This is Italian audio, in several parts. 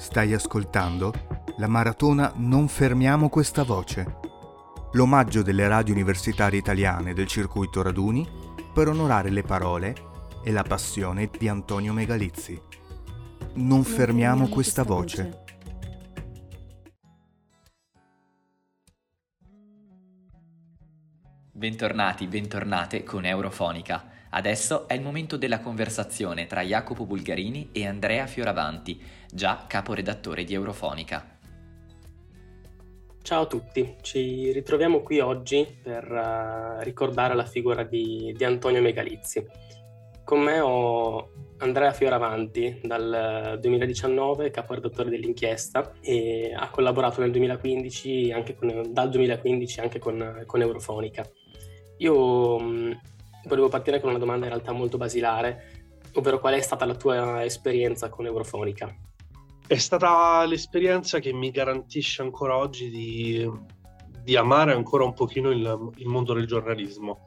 Stai ascoltando la maratona Non fermiamo questa voce, l'omaggio delle radio universitarie italiane del circuito Raduni per onorare le parole e la passione di Antonio Megalizzi. Non fermiamo questa voce. Bentornati, bentornate con Eurofonica. Adesso è il momento della conversazione tra Jacopo Bulgarini e Andrea Fioravanti, già caporedattore di Eurofonica. Ciao a tutti, ci ritroviamo qui oggi per ricordare la figura di Antonio Megalizzi. Con me ho Andrea Fioravanti, dal 2019 caporedattore dell'Inchiesta, e ha collaborato dal 2015 anche con Eurofonica. Io volevo partire con una domanda in realtà molto basilare, ovvero qual è stata la tua esperienza con Eurofonica? È stata l'esperienza che mi garantisce ancora oggi di amare ancora un pochino il mondo del giornalismo.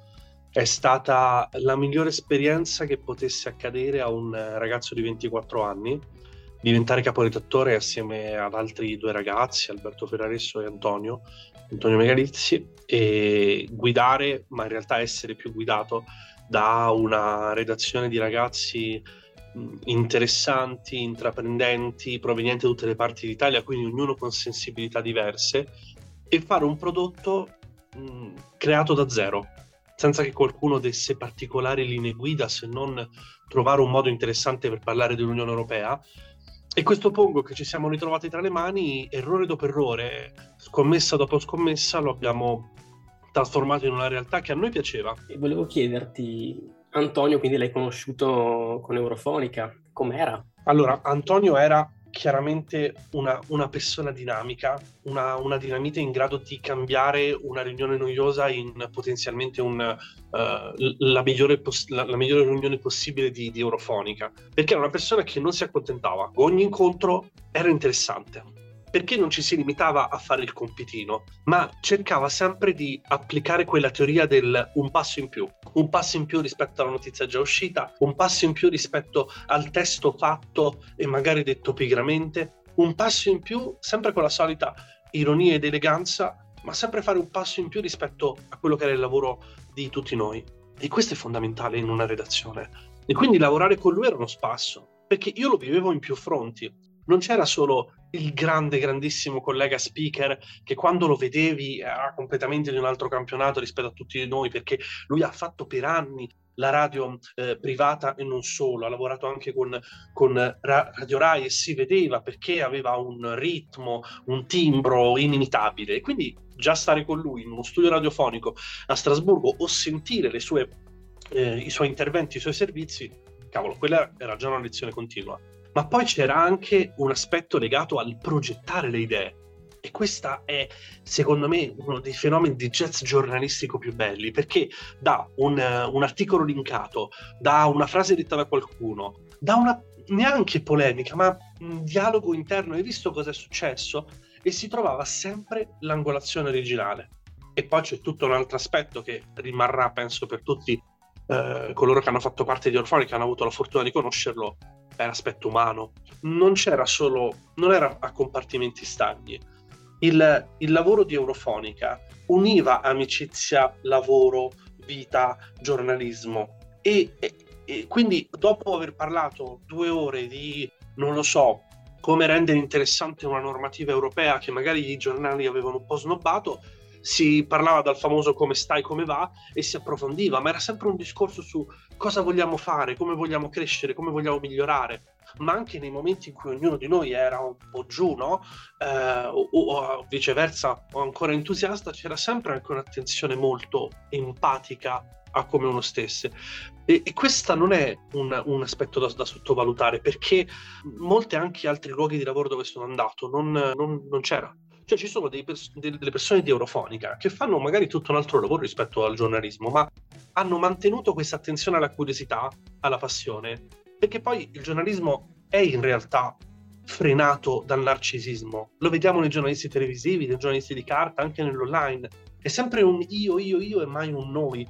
È stata la migliore esperienza che potesse accadere a un ragazzo di 24 anni, diventare caporedattore assieme ad altri due ragazzi, Alberto Ferraresso e Antonio Megalizzi, e guidare, ma in realtà essere più guidato da una redazione di ragazzi interessanti, intraprendenti, provenienti da tutte le parti d'Italia, quindi ognuno con sensibilità diverse, e fare un prodotto creato da zero, senza che qualcuno desse particolari linee guida, se non trovare un modo interessante per parlare dell'Unione Europea. E questo pongo che ci siamo ritrovati tra le mani, errore dopo errore, scommessa dopo scommessa, lo abbiamo trasformato in una realtà che a noi piaceva. E volevo chiederti, Antonio, quindi l'hai conosciuto con Eurofonica, com'era? Allora, Antonio era chiaramente una persona dinamica, una dinamite in grado di cambiare una riunione noiosa in potenzialmente la migliore riunione possibile di Eurofonica, perché era una persona che non si accontentava, ogni incontro era interessante, perché non ci si limitava a fare il compitino, ma cercava sempre di applicare quella teoria del un passo in più rispetto alla notizia già uscita, un passo in più rispetto al testo fatto e magari detto pigramente, un passo in più sempre con la solita ironia ed eleganza, ma sempre fare un passo in più rispetto a quello che era il lavoro di tutti noi. E questo è fondamentale in una redazione. E quindi lavorare con lui era uno spasso, perché io lo vivevo in più fronti. Non c'era solo il grandissimo collega speaker che quando lo vedevi era completamente di un altro campionato rispetto a tutti noi, perché lui ha fatto per anni la radio privata e non solo, ha lavorato anche con Radio Rai e si vedeva perché aveva un ritmo, un timbro inimitabile. E quindi già stare con lui in uno studio radiofonico a Strasburgo o sentire i suoi interventi, i suoi servizi, cavolo, quella era già una lezione continua. Ma poi c'era anche un aspetto legato al progettare le idee, e questa è secondo me uno dei fenomeni di jazz giornalistico più belli, perché da un articolo linkato, da una frase detta da qualcuno, da una neanche polemica ma un dialogo interno, hai visto cosa è successo? E si trovava sempre l'angolazione originale. E poi c'è tutto un altro aspetto che rimarrà, penso, per tutti coloro che hanno fatto parte di Eurofonica, hanno avuto la fortuna di conoscerlo, per aspetto umano. Non era a compartimenti stagni. Il lavoro di Eurofonica univa amicizia, lavoro, vita, giornalismo. E quindi dopo aver parlato 2 ore di, non lo so, come rendere interessante una normativa europea che magari i giornali avevano un po' snobbato, si parlava dal famoso come stai, come va, e si approfondiva, ma era sempre un discorso su cosa vogliamo fare, come vogliamo crescere, come vogliamo migliorare, ma anche nei momenti in cui ognuno di noi era un po' giù, no? O viceversa, o ancora entusiasta, c'era sempre anche un'attenzione molto empatica a come uno stesse, e questa non è un aspetto da sottovalutare, perché molti anche altri luoghi di lavoro dove sono andato non c'era. Cioè ci sono delle persone di Eurofonica che fanno magari tutto un altro lavoro rispetto al giornalismo, ma hanno mantenuto questa attenzione alla curiosità, alla passione, perché poi il giornalismo è in realtà frenato dal narcisismo. Lo vediamo nei giornalisti televisivi, nei giornalisti di carta, anche nell'online. È sempre un io e mai un noi.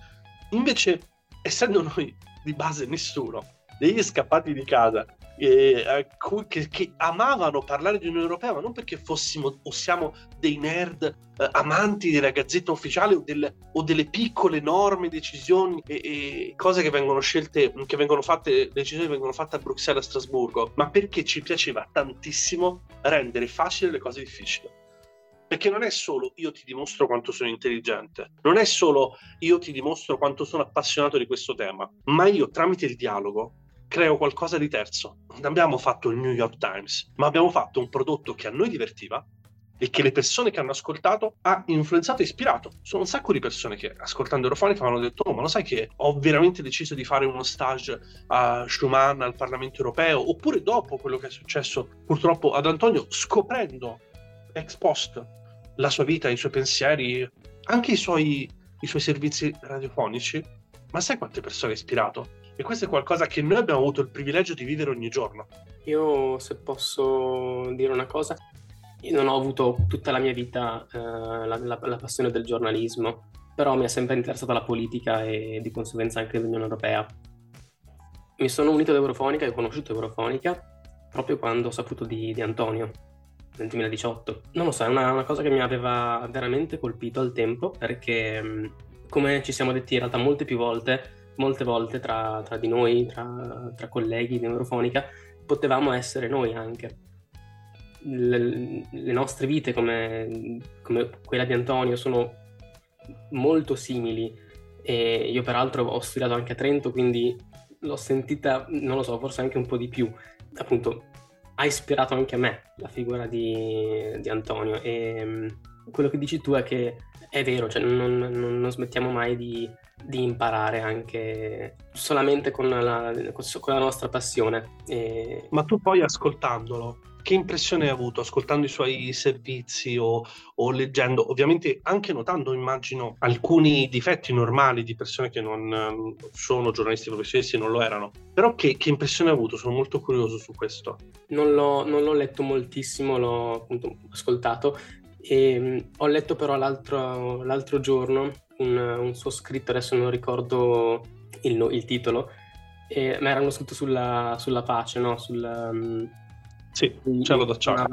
Invece, essendo noi di base nessuno, degli scappati di casa che amavano parlare di Unione Europea, ma non perché fossimo o siamo dei nerd amanti della Gazzetta Ufficiale o delle piccole norme, decisioni e cose che vengono scelte, che vengono fatte, decisioni che vengono fatte a Bruxelles, a Strasburgo, ma perché ci piaceva tantissimo rendere facile le cose difficili. Perché non è solo io ti dimostro quanto sono intelligente, non è solo io ti dimostro quanto sono appassionato di questo tema, ma io tramite il dialogo creo qualcosa di terzo. Non abbiamo fatto il New York Times, ma abbiamo fatto un prodotto che a noi divertiva e che le persone che hanno ascoltato ha influenzato e ispirato. Sono un sacco di persone che ascoltando Eurofonica mi hanno detto: oh, ma lo sai che ho veramente deciso di fare uno stage a Schumann, al Parlamento Europeo, oppure dopo quello che è successo purtroppo ad Antonio, scoprendo ex post la sua vita, i suoi pensieri, anche i suoi servizi radiofonici. Ma sai quante persone ha ispirato? E questo è qualcosa che noi abbiamo avuto il privilegio di vivere ogni giorno. Io, se posso dire una cosa, io non ho avuto tutta la mia vita la passione del giornalismo, però mi è sempre interessata la politica e di conseguenza anche l'Unione Europea. Mi sono unito ad Eurofonica e ho conosciuto Eurofonica proprio quando ho saputo di Antonio nel 2018. Non lo so, è una cosa che mi aveva veramente colpito al tempo, perché come ci siamo detti in realtà molte volte tra di noi, tra colleghi di Eurofonica, potevamo essere noi anche. Le nostre vite, come quella di Antonio, sono molto simili, e io peraltro ho studiato anche a Trento, quindi l'ho sentita, non lo so, forse anche un po' di più. Appunto, ha ispirato anche a me la figura di Antonio, e quello che dici tu è che è vero, cioè non smettiamo mai di imparare, anche solamente con la nostra passione. Ma tu poi, ascoltandolo, che impressione hai avuto ascoltando i suoi servizi o leggendo, ovviamente anche notando, immagino, alcuni difetti normali di persone che non sono giornalisti professionisti, non lo erano, però che impressione hai avuto? Sono molto curioso su questo. Non l'ho letto moltissimo, l'ho appunto ascoltato, e ho letto però l'altro giorno un suo scritto, adesso non ricordo il titolo, ma era uno scritto sulla pace, no? Sì, Cielo d'Acciaio.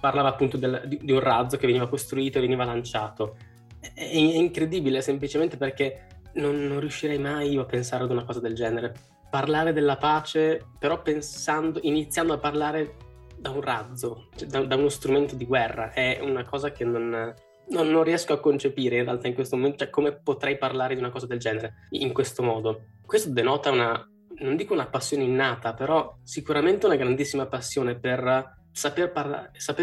Parlava appunto di un razzo che veniva costruito e veniva lanciato. È incredibile, semplicemente perché non riuscirei mai io a pensare ad una cosa del genere. Parlare della pace, però iniziando a parlare da un razzo, cioè da uno strumento di guerra, è una cosa che non riesco a concepire in realtà in questo momento, cioè come potrei parlare di una cosa del genere in questo modo. Questo denota una, non dico una passione innata, però sicuramente una grandissima passione per saper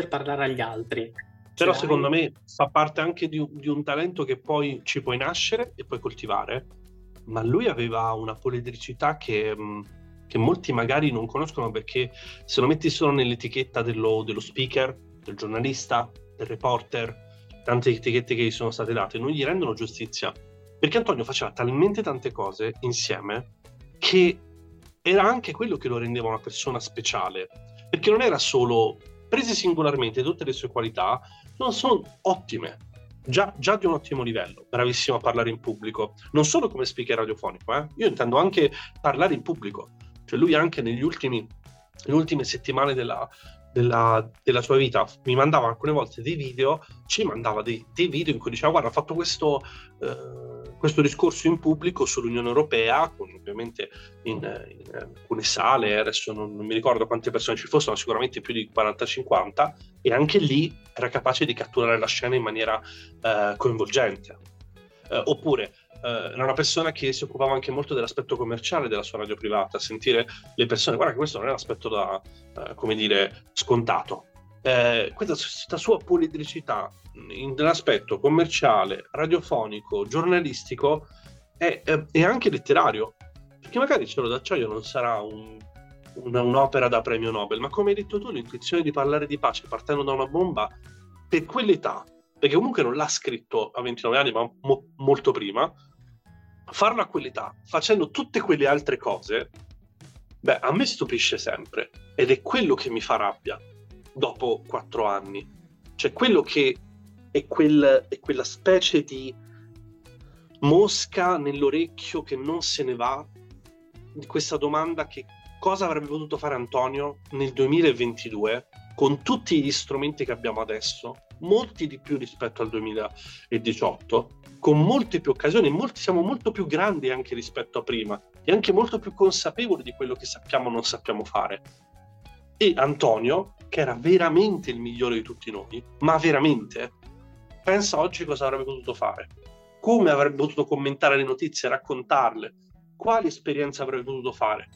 parlare agli altri. Però cioè, secondo me fa parte anche di un talento che poi ci puoi nascere e puoi coltivare, ma lui aveva una poliedricità che molti magari non conoscono, perché se lo metti solo nell'etichetta dello speaker, del giornalista, del reporter, tante etichette che gli sono state date non gli rendono giustizia, perché Antonio faceva talmente tante cose insieme che era anche quello che lo rendeva una persona speciale, perché non era solo, prese singolarmente tutte le sue qualità, non sono ottime, già di un ottimo livello, bravissimo a parlare in pubblico, non solo come speaker radiofonico, io intendo anche parlare in pubblico, cioè lui anche le ultime settimane della sua vita mi mandava alcune volte dei video, ci mandava dei video in cui diceva: guarda, ho fatto questo discorso in pubblico sull'Unione Europea, con ovviamente in alcune sale, adesso non mi ricordo quante persone ci fossero, ma sicuramente più di 40-50, e anche lì era capace di catturare la scena in maniera coinvolgente. Oppure era una persona che si occupava anche molto dell'aspetto commerciale della sua radio privata, sentire le persone, guarda che questo non è un aspetto da, come dire, scontato. Questa sua poliedricità nell'aspetto commerciale, radiofonico, giornalistico e anche letterario, perché magari Cielo d'Acciaio non sarà un'opera da premio Nobel, ma come hai detto tu, l'intuizione di parlare di pace partendo da una bomba per quell'età, perché comunque non l'ha scritto a 29 anni, ma molto prima, farlo a quell'età, facendo tutte quelle altre cose, beh, a me stupisce sempre, ed è quello che mi fa rabbia dopo 4 anni. Cioè, quello che è quella specie di mosca nell'orecchio che non se ne va, questa domanda, che cosa avrebbe potuto fare Antonio nel 2022 con tutti gli strumenti che abbiamo adesso, molti di più rispetto al 2018, con molte più occasioni, siamo molto più grandi anche rispetto a prima e anche molto più consapevoli di quello che sappiamo o non sappiamo fare. E Antonio, che era veramente il migliore di tutti noi, ma veramente, pensa oggi cosa avrebbe potuto fare, come avrebbe potuto commentare le notizie, raccontarle, quali esperienze avrebbe potuto fare.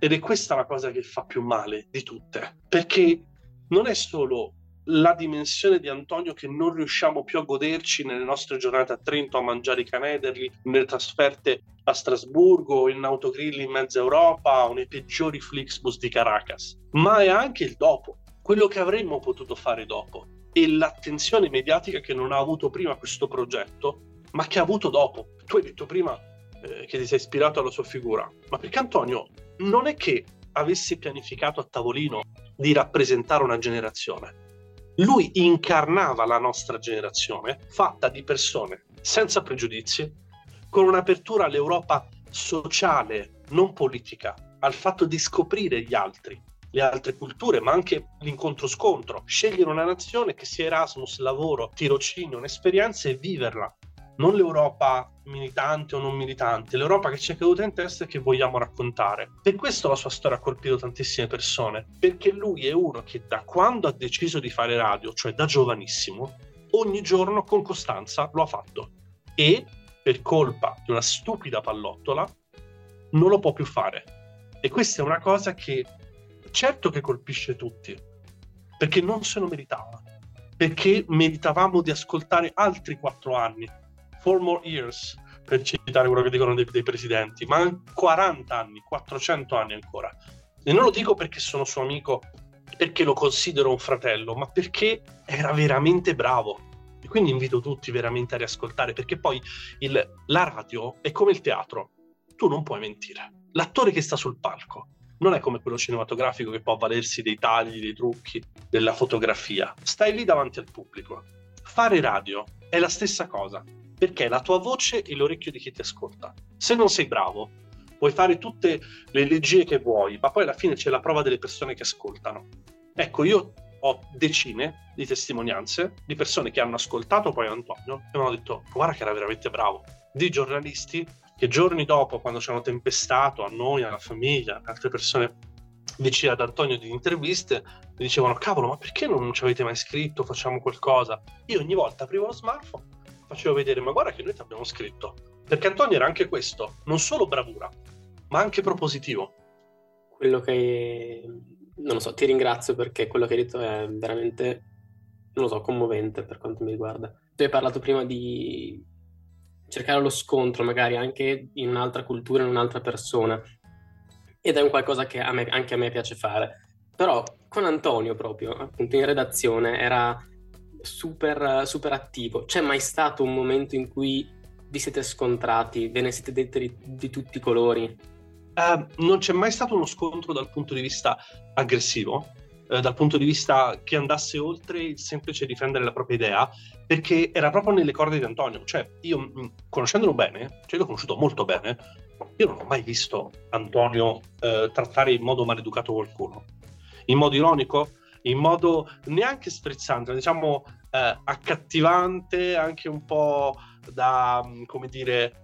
Ed è questa la cosa che fa più male di tutte, perché non è solo la dimensione di Antonio che non riusciamo più a goderci nelle nostre giornate a Trento, a mangiare i canederli, nelle trasferte a Strasburgo, in autogrill in mezza Europa o nei peggiori Flixbus di Caracas, ma è anche il dopo, quello che avremmo potuto fare dopo e l'attenzione mediatica che non ha avuto prima questo progetto, ma che ha avuto dopo. Tu hai detto prima che ti sei ispirato alla sua figura, ma perché Antonio non è che avesse pianificato a tavolino di rappresentare una generazione. Lui incarnava la nostra generazione, fatta di persone senza pregiudizi, con un'apertura all'Europa sociale, non politica, al fatto di scoprire gli altri, le altre culture, ma anche l'incontro-scontro, scegliere una nazione che sia Erasmus, lavoro, tirocinio, un'esperienza e viverla. Non l'Europa militante o non militante, l'Europa che ci è caduta in testa e che vogliamo raccontare. Per questo la sua storia ha colpito tantissime persone, perché lui è uno che da quando ha deciso di fare radio, cioè da giovanissimo, ogni giorno con costanza lo ha fatto. E, per colpa di una stupida pallottola, non lo può più fare. E questa è una cosa che, certo che colpisce tutti, perché non se lo meritava, perché meritavamo di ascoltare altri 4 anni, 4 more years, per citare quello che dicono dei presidenti, ma 40 anni, 400 anni ancora. E non lo dico perché sono suo amico, perché lo considero un fratello, ma perché era veramente bravo. E quindi invito tutti veramente a riascoltare, perché poi la radio è come il teatro, tu non puoi mentire. L'attore che sta sul palco non è come quello cinematografico che può avvalersi dei tagli, dei trucchi, della fotografia. Stai lì davanti al pubblico. Fare radio è la stessa cosa, perché la tua voce e l'orecchio di chi ti ascolta. Se non sei bravo, puoi fare tutte le legge che vuoi, ma poi alla fine c'è la prova delle persone che ascoltano. Ecco, io ho decine di testimonianze di persone che hanno ascoltato poi Antonio e mi hanno detto guarda che era veramente bravo, di giornalisti che giorni dopo, quando ci hanno tempestato a noi, alla famiglia, ad altre persone vicine ad Antonio di interviste, mi dicevano cavolo, ma perché non ci avete mai scritto, facciamo qualcosa? Io ogni volta aprivo lo smartphone, facevo vedere, ma guarda che noi ti abbiamo scritto, perché Antonio era anche questo, non solo bravura, ma anche propositivo. Quello che, non lo so, ti ringrazio perché quello che hai detto è veramente, non lo so, commovente per quanto mi riguarda. Tu hai parlato prima di cercare lo scontro magari anche in un'altra cultura, in un'altra persona, ed è un qualcosa che anche a me piace fare, però con Antonio proprio, appunto in redazione, era super attivo. C'è mai stato un momento in cui vi siete scontrati, ve ne siete detti di tutti i colori? Non c'è mai stato uno scontro dal punto di vista aggressivo, dal punto di vista che andasse oltre il semplice difendere la propria idea, perché era proprio nelle corde di Antonio. Cioè io, conoscendolo bene, cioè l'ho conosciuto molto bene, io non ho mai visto Antonio trattare in modo maleducato qualcuno, in modo ironico, in modo neanche sprezzante, diciamo accattivante, anche un po' da, come dire,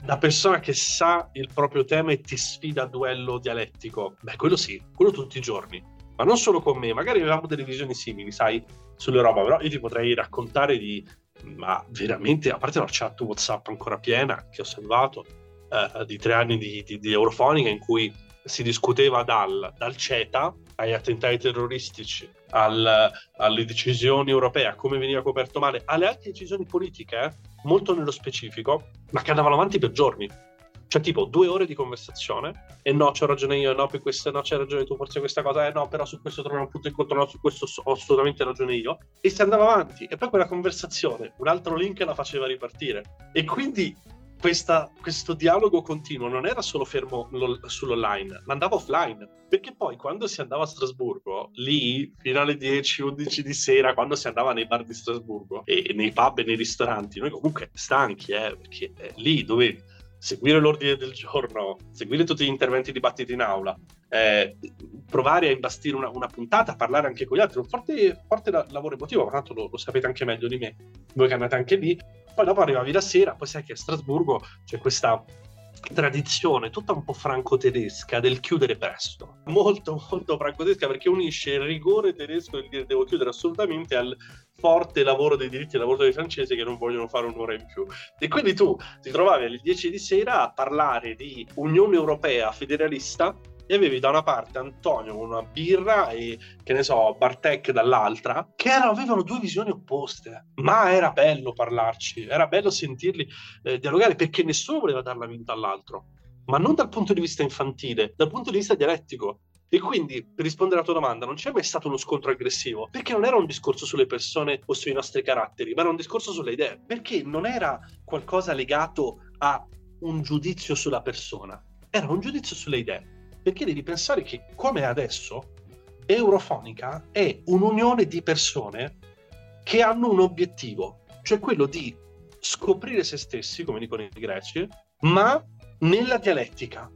da persona che sa il proprio tema e ti sfida a duello dialettico. Beh, quello sì, quello tutti i giorni, ma non solo con me, magari avevamo delle visioni simili, sai, sulle roba, però io ti potrei raccontare di, ma veramente, a parte la chat WhatsApp ancora piena, che ho salvato, di 3 anni di Eurofonica, in cui si discuteva dal CETA agli attentati terroristici, alle decisioni europee, a come veniva coperto male, alle altre decisioni politiche, molto nello specifico, ma che andavano avanti per giorni. Cioè tipo 2 ore di conversazione, e no, c'ho ragione io, no, per questo, no, c'è ragione tu, forse questa cosa, no, però su questo troviamo un punto incontro, no, su questo ho assolutamente ragione io, e si andava avanti. E poi quella conversazione, un altro link la faceva ripartire. E quindi questo dialogo continuo non era solo fermo sull'online, ma andava offline, perché poi quando si andava a Strasburgo, lì fino alle 10-11 di sera, quando si andava nei bar di Strasburgo e nei pub e nei ristoranti, noi comunque stanchi, perché lì dovevi seguire l'ordine del giorno, seguire tutti gli interventi e dibattiti in aula, provare a imbastire una puntata, parlare anche con gli altri, un forte lavoro emotivo, ma tanto lo sapete anche meglio di me, voi che andate anche lì. Poi dopo arrivavi la sera, poi sai che a Strasburgo c'è questa tradizione tutta un po' franco-tedesca del chiudere presto, molto molto franco-tedesca, perché unisce il rigore tedesco del dire devo chiudere assolutamente al forte lavoro dei diritti del lavoratore francese che non vogliono fare un'ora in più. E quindi tu ti trovavi alle 10 di sera a parlare di Unione Europea federalista e avevi da una parte Antonio con una birra e, che ne so, Bartek dall'altra, che avevano due visioni opposte, ma era bello parlarci, era bello sentirli dialogare, perché nessuno voleva dar la vinta all'altro, ma non dal punto di vista infantile, dal punto di vista dialettico. E quindi, per rispondere alla tua domanda, non c'è mai stato uno scontro aggressivo, perché non era un discorso sulle persone o sui nostri caratteri, ma era un discorso sulle idee, perché non era qualcosa legato a un giudizio sulla persona, era un giudizio sulle idee. Perché devi pensare che, come adesso, Eurofonica è un'unione di persone che hanno un obiettivo, cioè quello di scoprire se stessi, come dicono i greci, ma nella dialettica,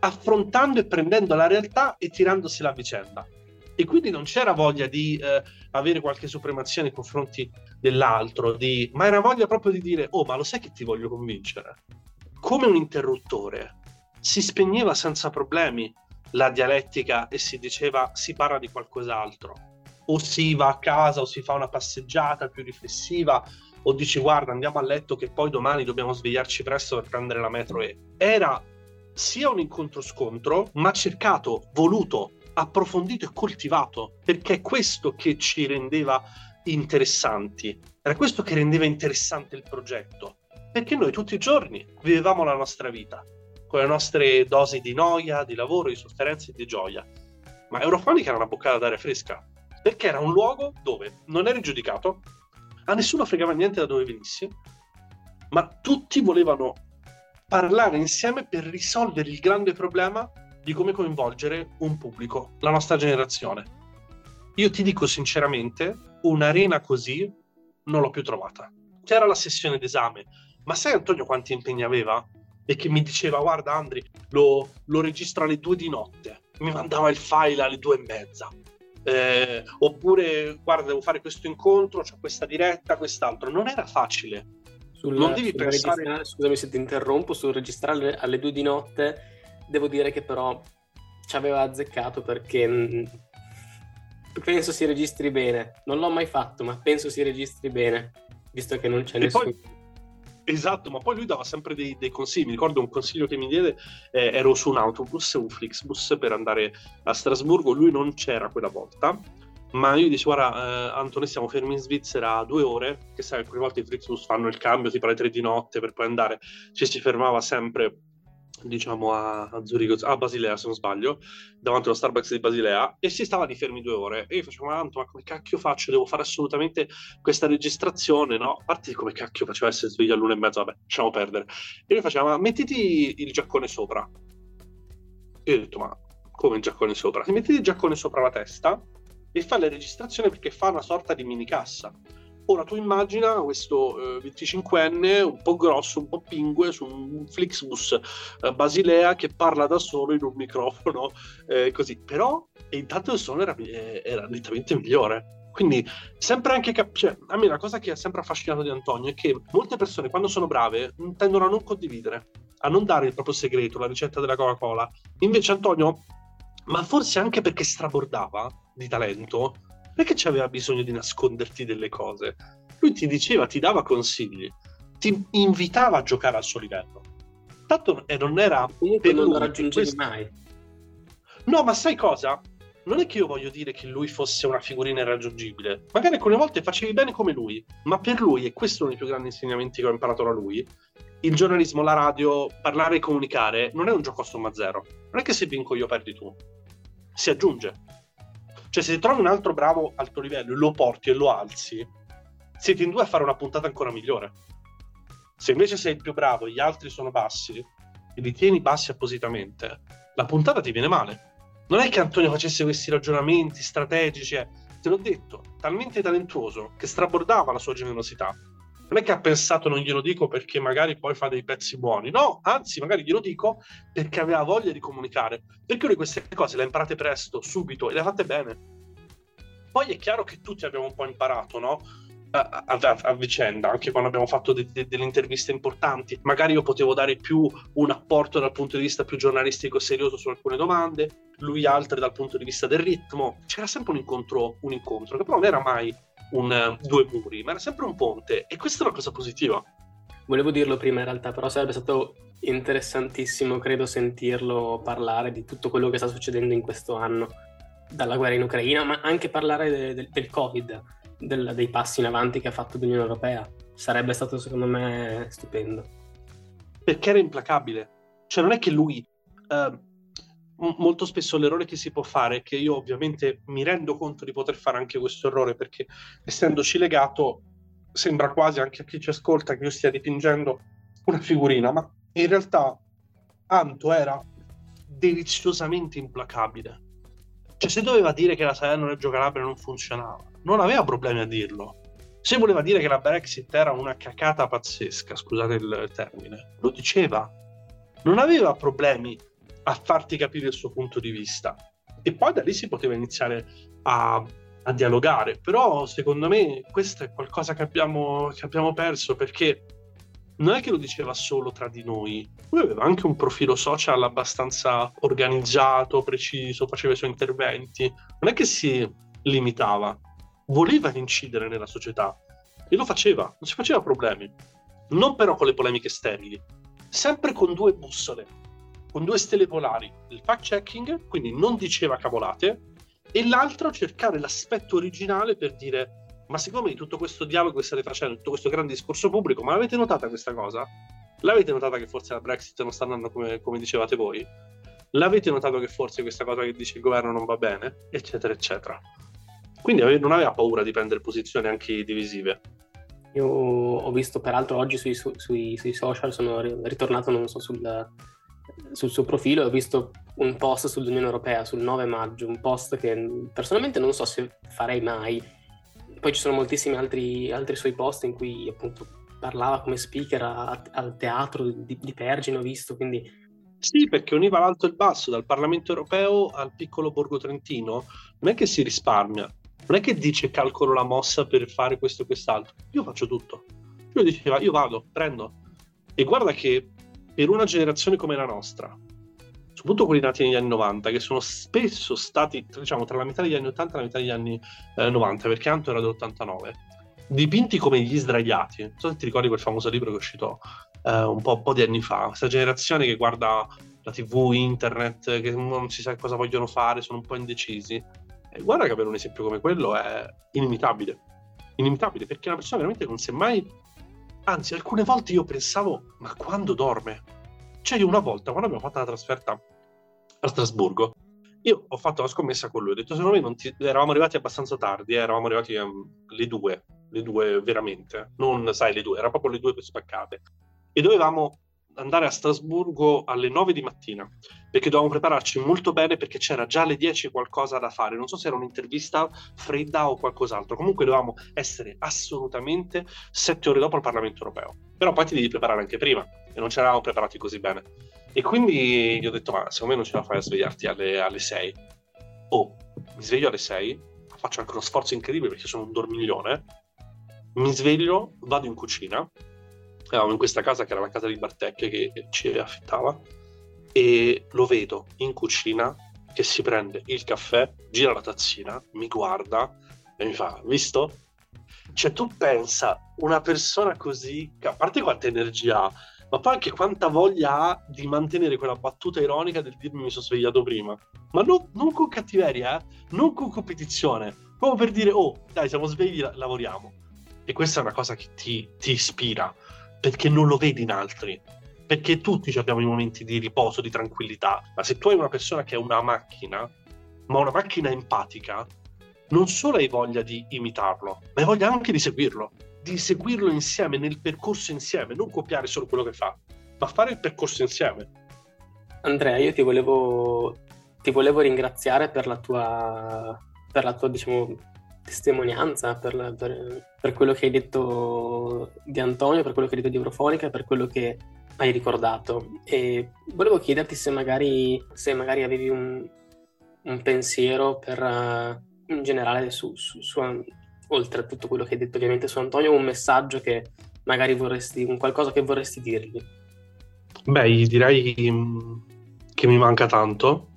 affrontando e prendendo la realtà e tirandosi la vicenda. E quindi non c'era voglia di avere qualche supremazia nei confronti dell'altro, ma era voglia proprio di dire «Oh, ma lo sai che ti voglio convincere?» Come un interruttore. Si spegneva senza problemi la dialettica e si diceva si parla di qualcos'altro, o si va a casa o si fa una passeggiata più riflessiva, o dici guarda andiamo a letto che poi domani dobbiamo svegliarci presto per prendere la metro. E era sia un incontro scontro, ma cercato, voluto, approfondito e coltivato, perché è questo che ci rendeva interessanti, era questo che rendeva interessante il progetto, perché noi tutti i giorni vivevamo la nostra vita con le nostre dosi di noia, di lavoro, di sofferenza e di gioia. Ma Eurofonica era una boccata d'aria fresca, perché era un luogo dove non eri giudicato, a nessuno fregava niente da dove venissi, ma tutti volevano parlare insieme per risolvere il grande problema di come coinvolgere un pubblico, la nostra generazione. Io ti dico sinceramente, un'arena così non l'ho più trovata. C'era la sessione d'esame, ma sai Antonio quanti impegni aveva? E che mi diceva guarda Andri lo registro alle 2 di notte, mi mandava il file alle 2:30, oppure guarda devo fare questo incontro, c'ho questa diretta, quest'altro. Non era facile. Non devi pensare... Scusami se ti interrompo, sul registrare alle 2 di notte devo dire che però ci aveva azzeccato, perché penso si registri bene, non l'ho mai fatto ma penso si registri bene visto che non c'è nessuno. Poi... Esatto, ma poi lui dava sempre dei consigli. Mi ricordo un consiglio che mi diede, ero su un autobus, un Flixbus, per andare a Strasburgo. Lui non c'era quella volta, ma io dicevo guarda Antonio, siamo fermi in Svizzera 2 ore, che sai alcune volte i Flixbus fanno il cambio tipo alle 3 di notte per poi andare, ci fermava sempre diciamo a Zurigo, a Basilea se non sbaglio, davanti allo Starbucks di Basilea, e si stava lì fermi 2 ore e io facevo ma come cacchio faccio, devo fare assolutamente questa registrazione, no? A parte come cacchio faceva essere sveglio all'1:30, vabbè lasciamo perdere. E lui faceva ma mettiti il giaccone sopra, e io ho detto ma come il giaccone sopra? Ti mettiti il giaccone sopra la testa e fa la registrazione, perché fa una sorta di mini cassa. Ora tu immagina questo 25enne un po' grosso, un po' pingue, su un Flixbus Basilea, che parla da solo in un microfono così, però e intanto il suono era nettamente migliore. Quindi sempre anche a me la cosa che ha sempre affascinato di Antonio è che molte persone quando sono brave tendono a non condividere, a non dare il proprio segreto, la ricetta della Coca-Cola. Invece Antonio, ma forse anche perché strabordava di talento, perché c'aveva bisogno di nasconderti delle cose? Lui ti diceva, ti dava consigli, ti invitava a giocare al suo livello. Tanto non era... Io non lo raggiungevi mai. No, ma sai cosa? Non è che io voglio dire che lui fosse una figurina irraggiungibile. Magari alcune volte facevi bene come lui, ma per lui, e questo è uno dei più grandi insegnamenti che ho imparato da lui, il giornalismo, la radio, parlare e comunicare non è un gioco a somma zero. Non è che se vinco io perdi tu. Si aggiunge. Cioè se trovi un altro bravo alto livello e lo porti e lo alzi, siete in due a fare una puntata ancora migliore. Se invece sei il più bravo e gli altri sono bassi e li tieni bassi appositamente, la puntata ti viene male. Non è che Antonio facesse questi ragionamenti strategici, te l'ho detto, talmente talentuoso che strabordava la sua generosità, non è che ha pensato non glielo dico perché magari poi fa dei pezzi buoni, no, anzi magari glielo dico perché aveva voglia di comunicare, perché lui queste cose le ha imparate presto, subito, e le ha fatte bene. Poi è chiaro che tutti abbiamo un po' imparato, no? A vicenda, anche quando abbiamo fatto delle interviste importanti, magari io potevo dare più un apporto dal punto di vista più giornalistico e serioso su alcune domande, lui altre dal punto di vista del ritmo. C'era sempre un incontro che però non era mai due muri, ma era sempre un ponte, e questa è una cosa positiva. Volevo dirlo prima in realtà, però sarebbe stato interessantissimo, credo, sentirlo parlare di tutto quello che sta succedendo in questo anno, dalla guerra in Ucraina, ma anche parlare del Covid, dei passi in avanti che ha fatto l'Unione Europea. Sarebbe stato secondo me stupendo, perché era implacabile. Cioè non è che lui molto spesso l'errore che si può fare, che io ovviamente mi rendo conto di poter fare anche questo errore, perché essendoci legato sembra quasi anche a chi ci ascolta che io stia dipingendo una figurina, ma in realtà Anto era deliziosamente implacabile. Cioè se doveva dire che la Salerno-Reggio Calabria non funzionava, non aveva problemi a dirlo. Se voleva dire che la Brexit era una cacata pazzesca, scusate il termine, lo diceva. Non aveva problemi a farti capire il suo punto di vista. E poi da lì si poteva iniziare a dialogare. Però secondo me questo è qualcosa che abbiamo perso, perché non è che lo diceva solo tra di noi. Lui aveva anche un profilo social abbastanza organizzato, preciso, faceva i suoi interventi. Non è che si limitava. Voleva incidere nella società e lo faceva, non si faceva problemi, non però con le polemiche sterili, sempre con due bussole, con due stelle polari: il fact checking, quindi non diceva cavolate, e l'altro cercare l'aspetto originale per dire: ma siccome di tutto questo dialogo che state facendo, tutto questo grande discorso pubblico, ma l'avete notata questa cosa? L'avete notata che forse la Brexit non sta andando come dicevate voi? L'avete notato che forse questa cosa che dice il governo non va bene? Eccetera eccetera. Quindi non aveva paura di prendere posizioni anche divisive. Io ho visto peraltro oggi sui social, sono ritornato, non so, sul suo profilo, e ho visto un post sull'Unione Europea sul 9 maggio, un post che personalmente non so se farei mai. Poi ci sono moltissimi altri suoi post in cui appunto parlava come speaker al teatro di Pergine, ho visto, quindi... Sì, perché univa l'alto e il basso, dal Parlamento Europeo al piccolo borgo trentino. Non è che si risparmia. Non è che dice calcolo la mossa per fare questo e quest'altro, io faccio tutto. Lui diceva io vado, prendo. E guarda che per una generazione come la nostra, soprattutto quelli nati negli anni 90, che sono spesso stati, diciamo, tra la metà degli anni 80 e la metà degli anni 90, perché Anto era dell'89, dipinti come gli sdraiati. Non so se ti ricordi quel famoso libro che è uscito un po' di anni fa. Questa generazione che guarda la TV, internet, che non si sa cosa vogliono fare, sono un po' indecisi. E guarda che avere un esempio come quello è inimitabile. Inimitabile, perché una persona veramente non si è mai... Anzi, alcune volte io pensavo, ma quando dorme? Cioè io una volta, quando abbiamo fatto la trasferta a Strasburgo, io ho fatto una scommessa con lui, ho detto secondo me eravamo arrivati abbastanza tardi, eravamo arrivati le due veramente, non sai le due, era proprio le due spaccate, e dovevamo andare a Strasburgo alle 9 di mattina, perché dovevamo prepararci molto bene, perché c'era già alle 10 qualcosa da fare, non so se era un'intervista fredda o qualcos'altro, comunque dovevamo essere assolutamente 7 ore dopo al Parlamento Europeo, però poi ti devi preparare anche prima, e non ci eravamo preparati così bene, e quindi gli ho detto ma secondo me non ce la fai a svegliarti alle 6, mi sveglio alle 6, faccio anche uno sforzo incredibile perché sono un dormiglione, mi sveglio, vado in cucina, in questa casa che era la casa di Bartek che ci affittava, e lo vedo in cucina che si prende il caffè, gira la tazzina, mi guarda e mi fa visto? Cioè tu pensa, una persona così, a parte quanta energia ha, ma poi anche quanta voglia ha di mantenere quella battuta ironica del dirmi mi sono svegliato prima, ma non con cattiveria, non con competizione, proprio per dire dai siamo svegli, lavoriamo. E questa è una cosa che ti ispira, perché non lo vedi in altri, perché tutti abbiamo i momenti di riposo, di tranquillità, ma se tu hai una persona che è una macchina, ma una macchina empatica, non solo hai voglia di imitarlo, ma hai voglia anche di seguirlo insieme, nel percorso insieme, non copiare solo quello che fa, ma fare il percorso insieme. Andrea, io ti volevo ringraziare per la tua diciamo, testimonianza per quello che hai detto di Antonio, per quello che hai detto di Eurofonica, per quello che hai ricordato. E volevo chiederti se magari avevi un pensiero in generale su oltre a tutto quello che hai detto ovviamente su Antonio, un messaggio che magari vorresti dirgli. Beh, gli direi che mi manca tanto,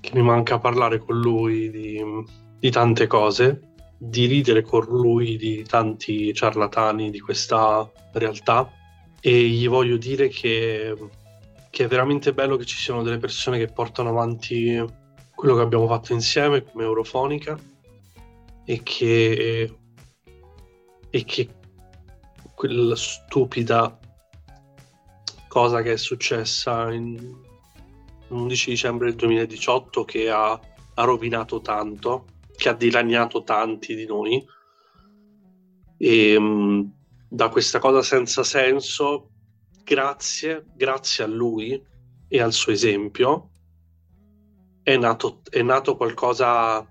che mi manca parlare con lui di tante cose, di ridere con lui di tanti ciarlatani di questa realtà, e gli voglio dire che è veramente bello che ci siano delle persone che portano avanti quello che abbiamo fatto insieme come Eurofonica e che quella stupida cosa che è successa l'11 dicembre del 2018, che ha rovinato tanto, che ha dilaniato tanti di noi, e da questa cosa senza senso, grazie a lui e al suo esempio, è nato qualcosa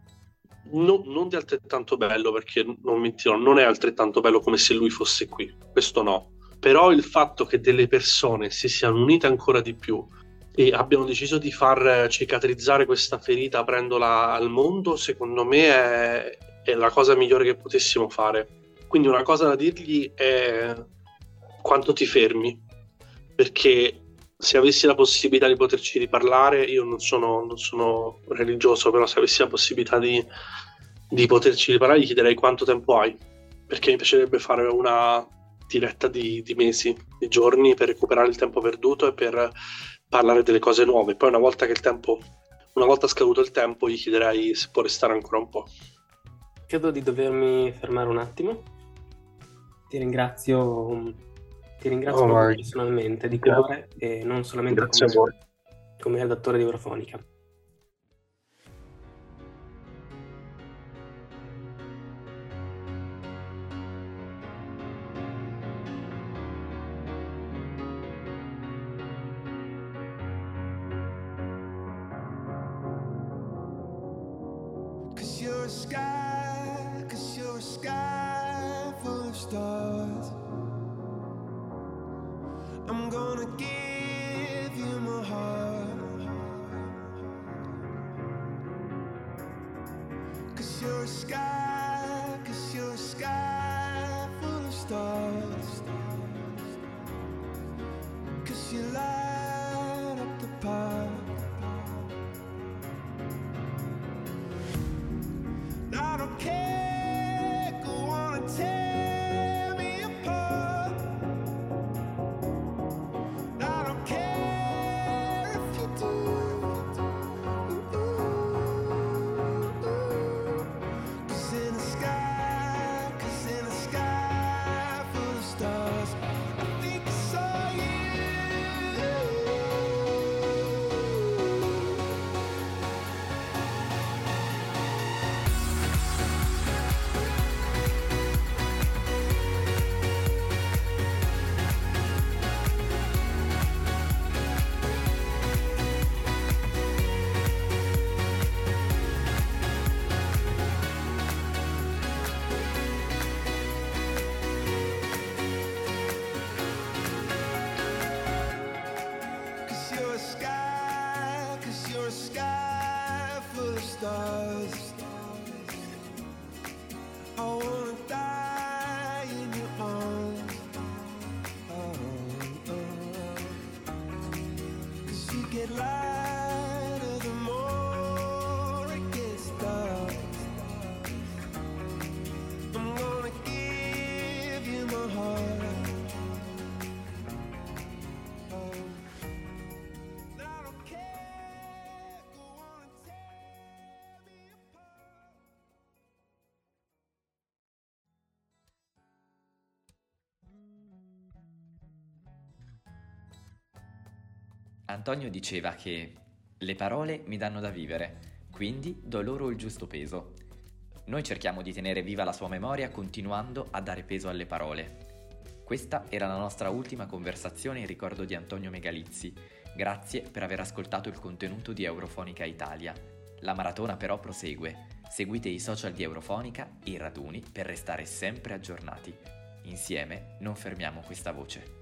non di altrettanto bello, perché non mentirò, non è altrettanto bello come se lui fosse qui, questo no, però il fatto che delle persone si siano unite ancora di più e abbiano deciso di far cicatrizzare questa ferita aprendola al mondo, secondo me è la cosa migliore che potessimo fare. Quindi una cosa da dirgli è quanto ti fermi, perché se avessi la possibilità di poterci riparlare, io non sono religioso, però se avessi la possibilità di poterci riparlare gli chiederei quanto tempo hai, perché mi piacerebbe fare una diretta di mesi, di giorni, per recuperare il tempo perduto e per parlare delle cose nuove. Poi una volta scaduto il tempo, gli chiederei se può restare ancora un po'. Credo di dovermi fermare un attimo. Ti ringrazio personalmente di cuore, e non solamente come redattore di Eurofonica. Antonio diceva che le parole mi danno da vivere, quindi do loro il giusto peso. Noi cerchiamo di tenere viva la sua memoria continuando a dare peso alle parole. Questa era la nostra ultima conversazione in ricordo di Antonio Megalizzi. Grazie per aver ascoltato il contenuto di Eurofonica Italia. La maratona però prosegue. Seguite i social di Eurofonica, i Raduni, per restare sempre aggiornati. Insieme non fermiamo questa voce.